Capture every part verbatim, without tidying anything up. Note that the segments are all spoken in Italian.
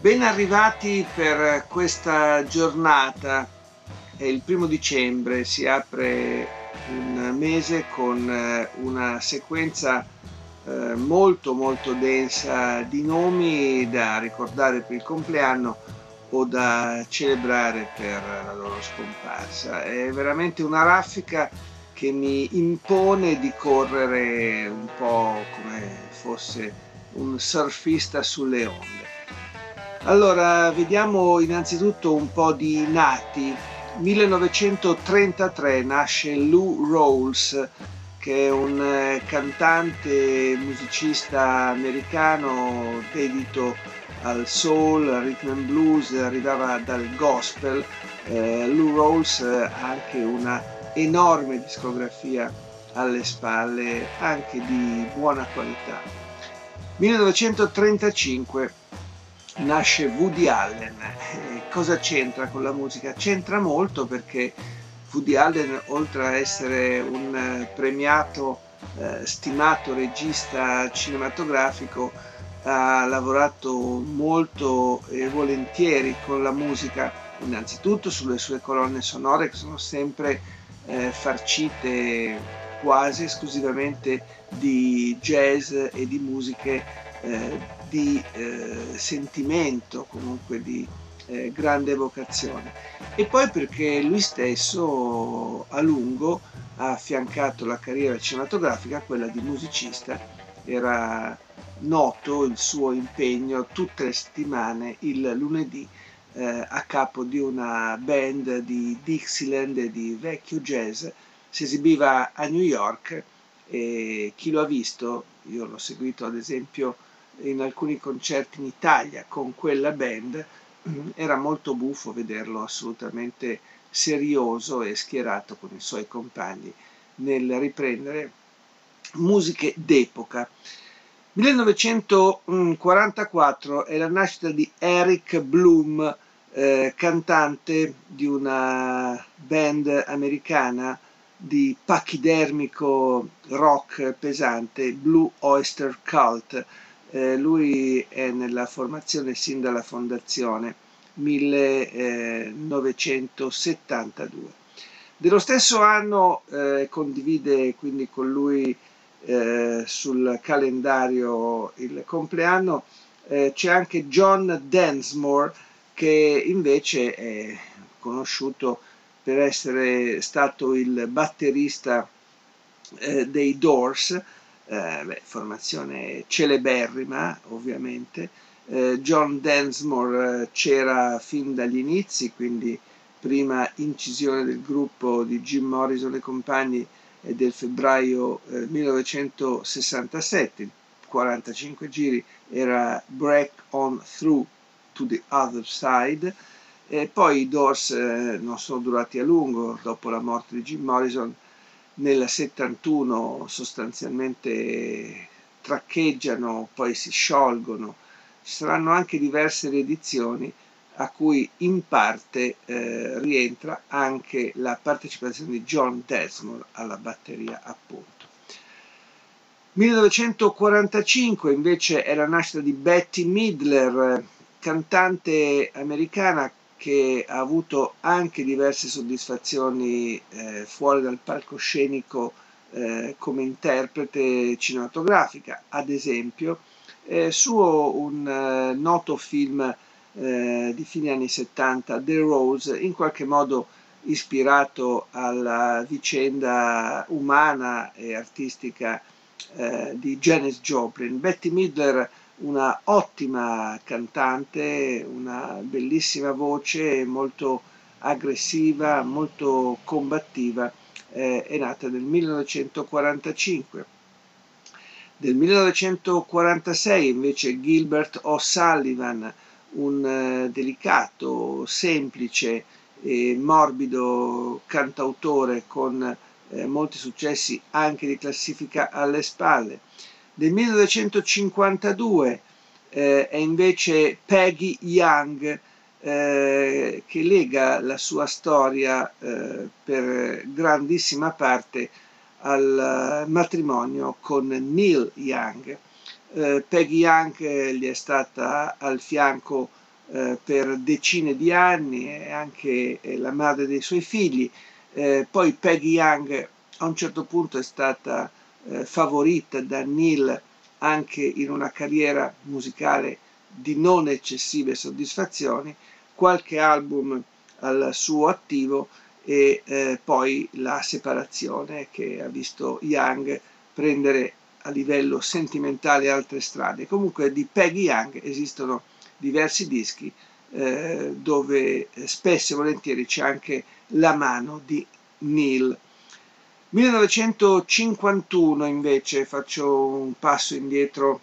Ben arrivati per questa giornata, è il primo dicembre, si apre un mese con una sequenza molto molto densa di nomi da ricordare per il compleanno o da celebrare per la loro scomparsa. È veramente una raffica che mi impone di correre un po' come fosse un surfista sulle onde. Allora, vediamo innanzitutto un po' di nati. millenovecentotrentatré nasce Lou Rawls, che è un cantante musicista americano dedito al soul, al rhythm and blues, arrivava dal gospel. Eh, Lou Rawls ha anche una enorme discografia alle spalle, anche di buona qualità. millenovecentotrentacinque nasce Woody Allen. Cosa c'entra con la musica? C'entra molto, perché Woody Allen, oltre a essere un premiato, eh, stimato regista cinematografico, ha lavorato molto e volentieri con la musica, innanzitutto sulle sue colonne sonore, che sono sempre eh, farcite quasi esclusivamente di jazz e di musiche eh, di eh, sentimento, comunque di eh, grande evocazione, e poi perché lui stesso a lungo ha affiancato la carriera cinematografica a quella di musicista. Era noto il suo impegno tutte le settimane il lunedì eh, a capo di una band di Dixieland e di vecchio jazz, si esibiva a New York e chi lo ha visto, io l'ho seguito ad esempio in alcuni concerti in Italia con quella band, era molto buffo vederlo assolutamente serioso e schierato con i suoi compagni nel riprendere musiche d'epoca. millenovecentoquarantaquattro è la nascita di Eric Bloom, eh, cantante di una band americana di pachidermico rock pesante, Blue Oyster Cult. Eh, lui è nella formazione sin dalla fondazione, millenovecentosettantadue. Dello stesso anno eh, condivide quindi con lui eh, sul calendario il compleanno, eh, c'è anche John Densmore, che invece è conosciuto per essere stato il batterista eh, dei Doors. Eh, beh, formazione celeberrima ovviamente. eh, John Densmore eh, c'era fin dagli inizi, quindi prima incisione del gruppo di Jim Morrison e compagni eh, del febbraio eh, millenovecentosessantasette, quarantacinque giri, era Break On Through to the Other Side. E poi i Doors eh, non sono durati a lungo. Dopo la morte di Jim Morrison nel settantuno sostanzialmente traccheggiano, poi si sciolgono. Ci saranno anche diverse riedizioni a cui in parte eh, rientra anche la partecipazione di John Densmore alla batteria, appunto. millenovecentoquarantacinque invece è la nascita di Bette Midler, cantante americana che ha avuto anche diverse soddisfazioni eh, fuori dal palcoscenico eh, come interprete cinematografica. Ad esempio, eh, suo un eh, noto film eh, di fine anni settanta, The Rose, in qualche modo ispirato alla vicenda umana e artistica eh, di Janis Joplin. Bette Midler, una ottima cantante, una bellissima voce, molto aggressiva, molto combattiva, eh, è nata nel millenovecentoquarantacinque. Del millenovecentoquarantasei invece Gilbert O'Sullivan, un delicato, semplice e morbido cantautore con eh, molti successi anche di classifica alle spalle. Del millenovecentocinquantadue eh, è invece Peggy Young, eh, che lega la sua storia eh, per grandissima parte al matrimonio con Neil Young. Eh, Peggy Young gli è stata al fianco eh, per decine di anni, è anche eh, la madre dei suoi figli. Eh, poi Peggy Young a un certo punto è stata eh, favorita da Neil anche in una carriera musicale di non eccessive soddisfazioni, qualche album al suo attivo e eh, poi la separazione che ha visto Young prendere a livello sentimentale altre strade. Comunque di Peggy Young esistono diversi dischi eh, dove spesso e volentieri c'è anche la mano di Neil. millenovecentocinquantuno invece faccio un passo indietro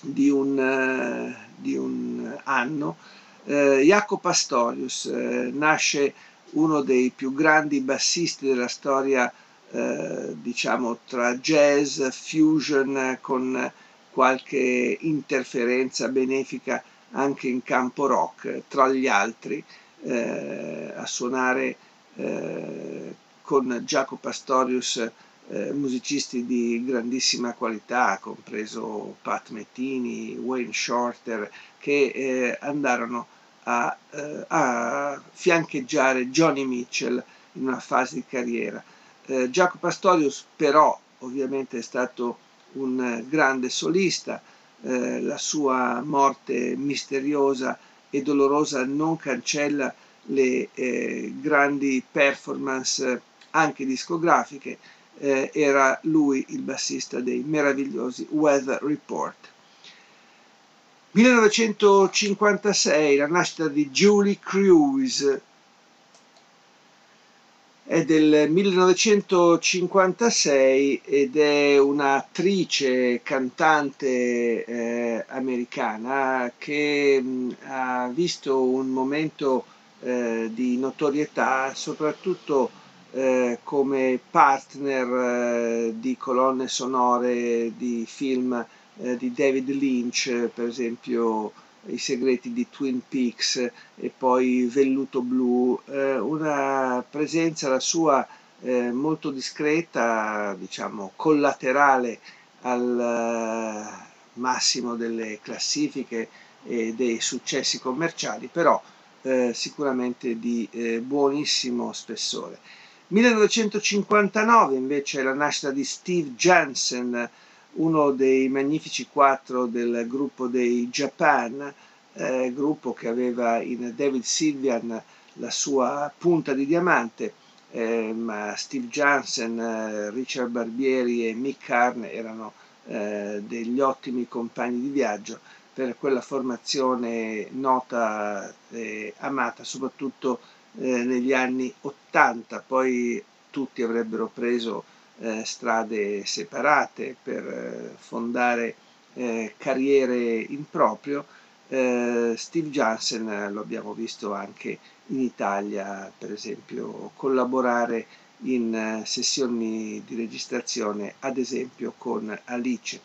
di un, eh, di un anno. Eh, Jaco Pastorius, eh, nasce uno dei più grandi bassisti della storia, eh, diciamo tra jazz, fusion, con qualche interferenza benefica anche in campo rock, tra gli altri eh, a suonare eh, con Jaco Pastorius eh, musicisti di grandissima qualità, compreso Pat Metheny, Wayne Shorter, che eh, andarono A, eh, a fiancheggiare Johnny Mitchell in una fase di carriera. Eh, Jaco Pastorius però ovviamente è stato un grande solista, eh, la sua morte misteriosa e dolorosa non cancella le eh, grandi performance anche discografiche. Eh, era lui il bassista dei meravigliosi Weather Report. millenovecentocinquantasei, la nascita di Julie Cruise. È del millenovecentocinquantasei ed è un'attrice, cantante eh, americana che mh, ha visto un momento eh, di notorietà soprattutto eh, come partner eh, di colonne sonore di film di David Lynch, per esempio I segreti di Twin Peaks e poi Velluto Blu. Una presenza la sua molto discreta, diciamo collaterale al massimo delle classifiche e dei successi commerciali, però sicuramente di buonissimo spessore. millenovecentocinquantanove invece è la nascita di Steve Jansen, uno dei magnifici quattro del gruppo dei Japan, eh, gruppo che aveva in David Sylvian la sua punta di diamante, eh, ma Steve Jansen, eh, Richard Barbieri e Mick Karn erano eh, degli ottimi compagni di viaggio per quella formazione nota e amata soprattutto eh, negli anni ottanta, poi tutti avrebbero preso Eh, strade separate per eh, fondare eh, carriere in proprio. eh, Steve Jansen eh, lo abbiamo visto anche in Italia, per esempio collaborare in eh, sessioni di registrazione ad esempio con Alice.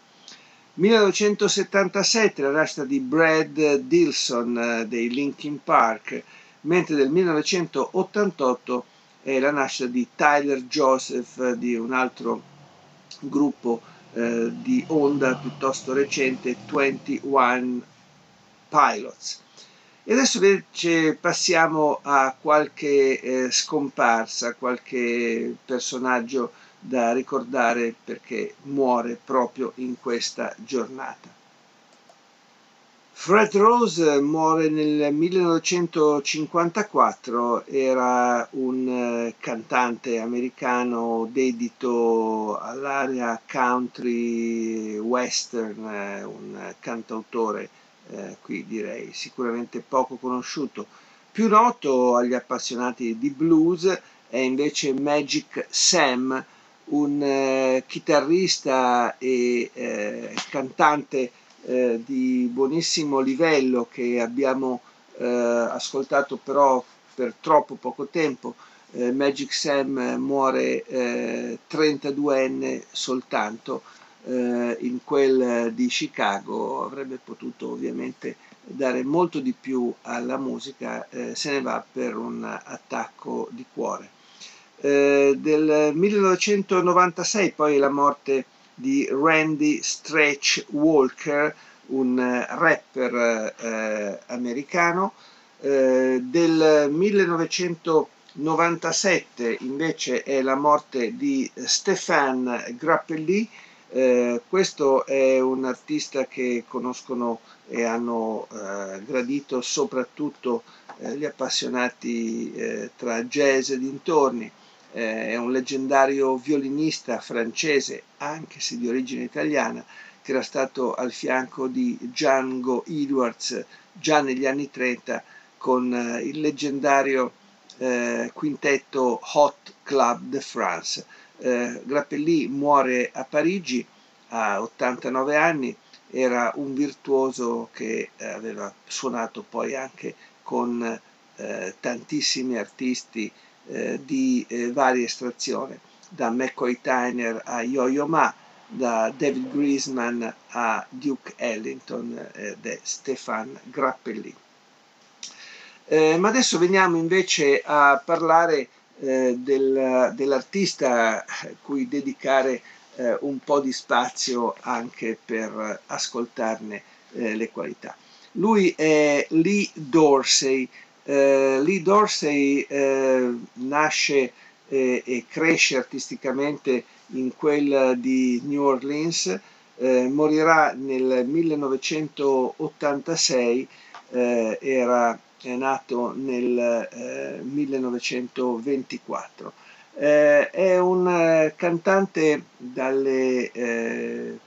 millenovecentosettantasette la nascita di Brad Dilson eh, dei Linkin Park, mentre del millenovecentottantotto è la nascita di Tyler Joseph, di un altro gruppo eh, di onda piuttosto recente, ventuno Pilots. E adesso invece passiamo a qualche eh, scomparsa, qualche personaggio da ricordare perché muore proprio in questa giornata. Fred Rose muore nel millenovecentocinquantaquattro, era un cantante americano dedito all'area country western, un cantautore eh, qui direi sicuramente poco conosciuto. Più noto agli appassionati di blues è invece Magic Sam, un eh, chitarrista e eh, cantante eh, di buonissimo livello che abbiamo eh, ascoltato però per troppo poco tempo. eh, Magic Sam muore eh, trentaduenne soltanto eh, in quel di Chicago, avrebbe potuto ovviamente dare molto di più alla musica, eh, se ne va per un attacco di cuore. Eh, del millenovecentonovantasei poi la morte di Randy Stretch Walker, un rapper eh, americano. Eh, del millenovecentonovantasette invece è la morte di Stéphane Grappelli. Eh, questo è un artista che conoscono e hanno eh, gradito soprattutto eh, gli appassionati eh, tra jazz e dintorni. Eh, è un leggendario violinista francese, anche se di origine italiana, che era stato al fianco di Django Edwards già negli anni trenta con eh, il leggendario eh, quintetto Hot Club de France. Eh, Grappelli muore a Parigi a ottantanove anni, era un virtuoso che aveva suonato poi anche con eh, tantissimi artisti eh, di eh, varia estrazione, da McCoy Tyner a Yo-Yo Ma, da David Grisman a Duke Ellington, eh, de Stéphane Grappelli. Eh, ma adesso veniamo invece a parlare Eh, del, dell'artista cui dedicare eh, un po' di spazio anche per ascoltarne eh, le qualità. Lui è Lee Dorsey. Eh, Lee Dorsey eh, nasce eh, e cresce artisticamente in quella di New Orleans, eh, morirà nel millenovecentottantasei, eh, era è nato nel eh, millenovecentoventiquattro. Eh, è un eh, cantante dalle eh,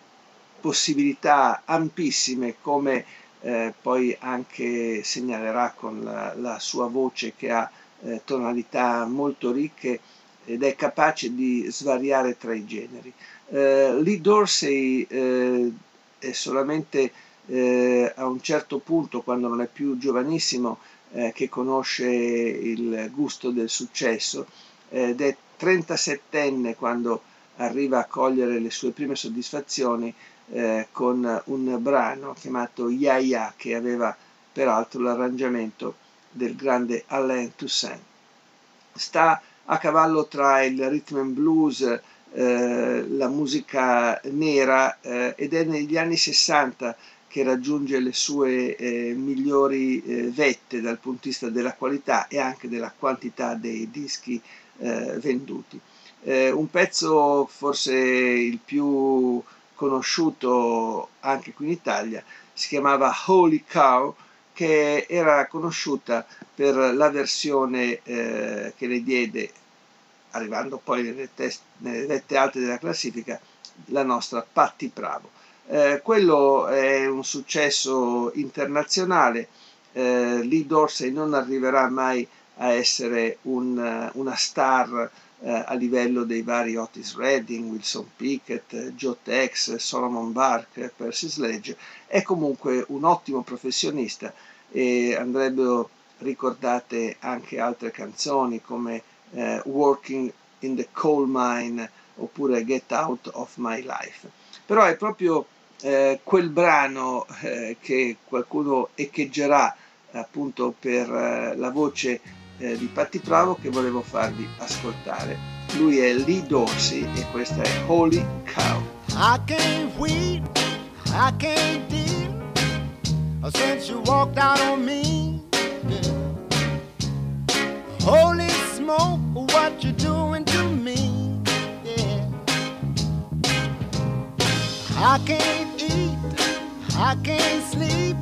possibilità ampissime, come eh, poi anche segnalerà con la, la sua voce che ha eh, tonalità molto ricche ed è capace di svariare tra i generi. Eh, Lee Dorsey eh, è solamente Eh, a un certo punto, quando non è più giovanissimo, eh, che conosce il gusto del successo, eh, ed è trentasettenne quando arriva a cogliere le sue prime soddisfazioni eh, con un brano chiamato Ya Ya, che aveva peraltro l'arrangiamento del grande Alain Toussaint. Sta a cavallo tra il rhythm and blues, eh, la musica nera, eh, ed è negli anni sessanta che raggiunge le sue eh, migliori eh, vette dal punto di vista della qualità e anche della quantità dei dischi eh, venduti. Eh, un pezzo forse il più conosciuto anche qui in Italia si chiamava Holy Cow, che era conosciuta per la versione eh, che le diede, arrivando poi nelle, test, nelle vette alte della classifica, la nostra Patti Pravo. Eh, quello è un successo internazionale. eh, Lee Dorsey non arriverà mai a essere un, una star eh, a livello dei vari Otis Redding, Wilson Pickett, Joe Tex, Solomon Burke, Percy Sledge. È comunque un ottimo professionista e andrebbero ricordate anche altre canzoni come eh, Working in the Coal Mine oppure Get Out of My Life. Però è proprio Eh, quel brano eh, che qualcuno echeggerà appunto per eh, la voce eh, di Patti Pravo che volevo farvi ascoltare. Lui è Lee Dorsey e questa è Holy Cow. I can't weep, I can't deal since you walked out on me, yeah. Holy smoke, what you doing to me? I can't eat, I can't sleep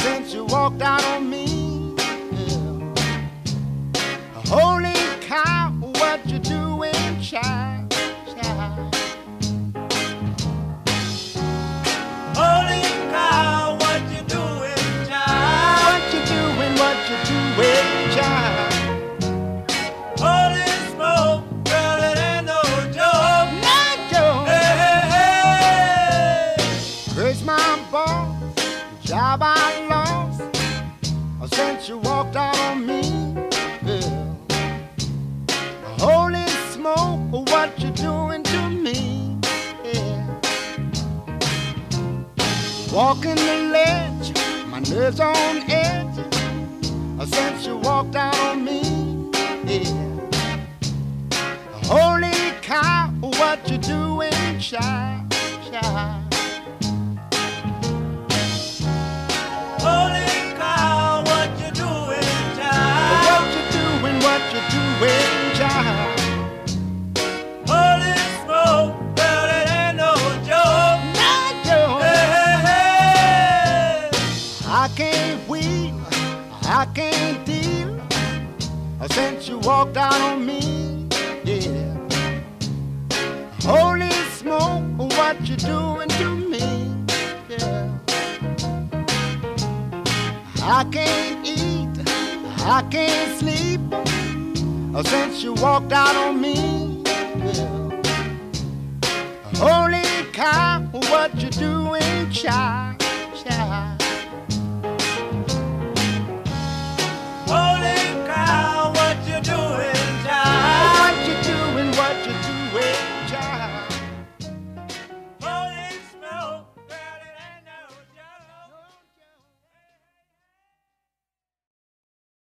since you walked out on me, yeah. Holy cow, what you doing, child, child? Holy cow, what you doing, child? What you doing, what you doing, child? Holy smoke, girl, it ain't no joke. ball, the job I lost, since you walked out on me, girl. Holy smoke, what you doing to me, yeah. Walking the ledge, my nerves on edge, since you walked out on me, yeah. Holy cow, what you doing, child, child. I can't deal since you walked out on me, yeah. Holy smoke, what you doing to me, yeah. I can't eat, I can't sleep since you walked out on me, yeah. Holy cow, what you doing, child?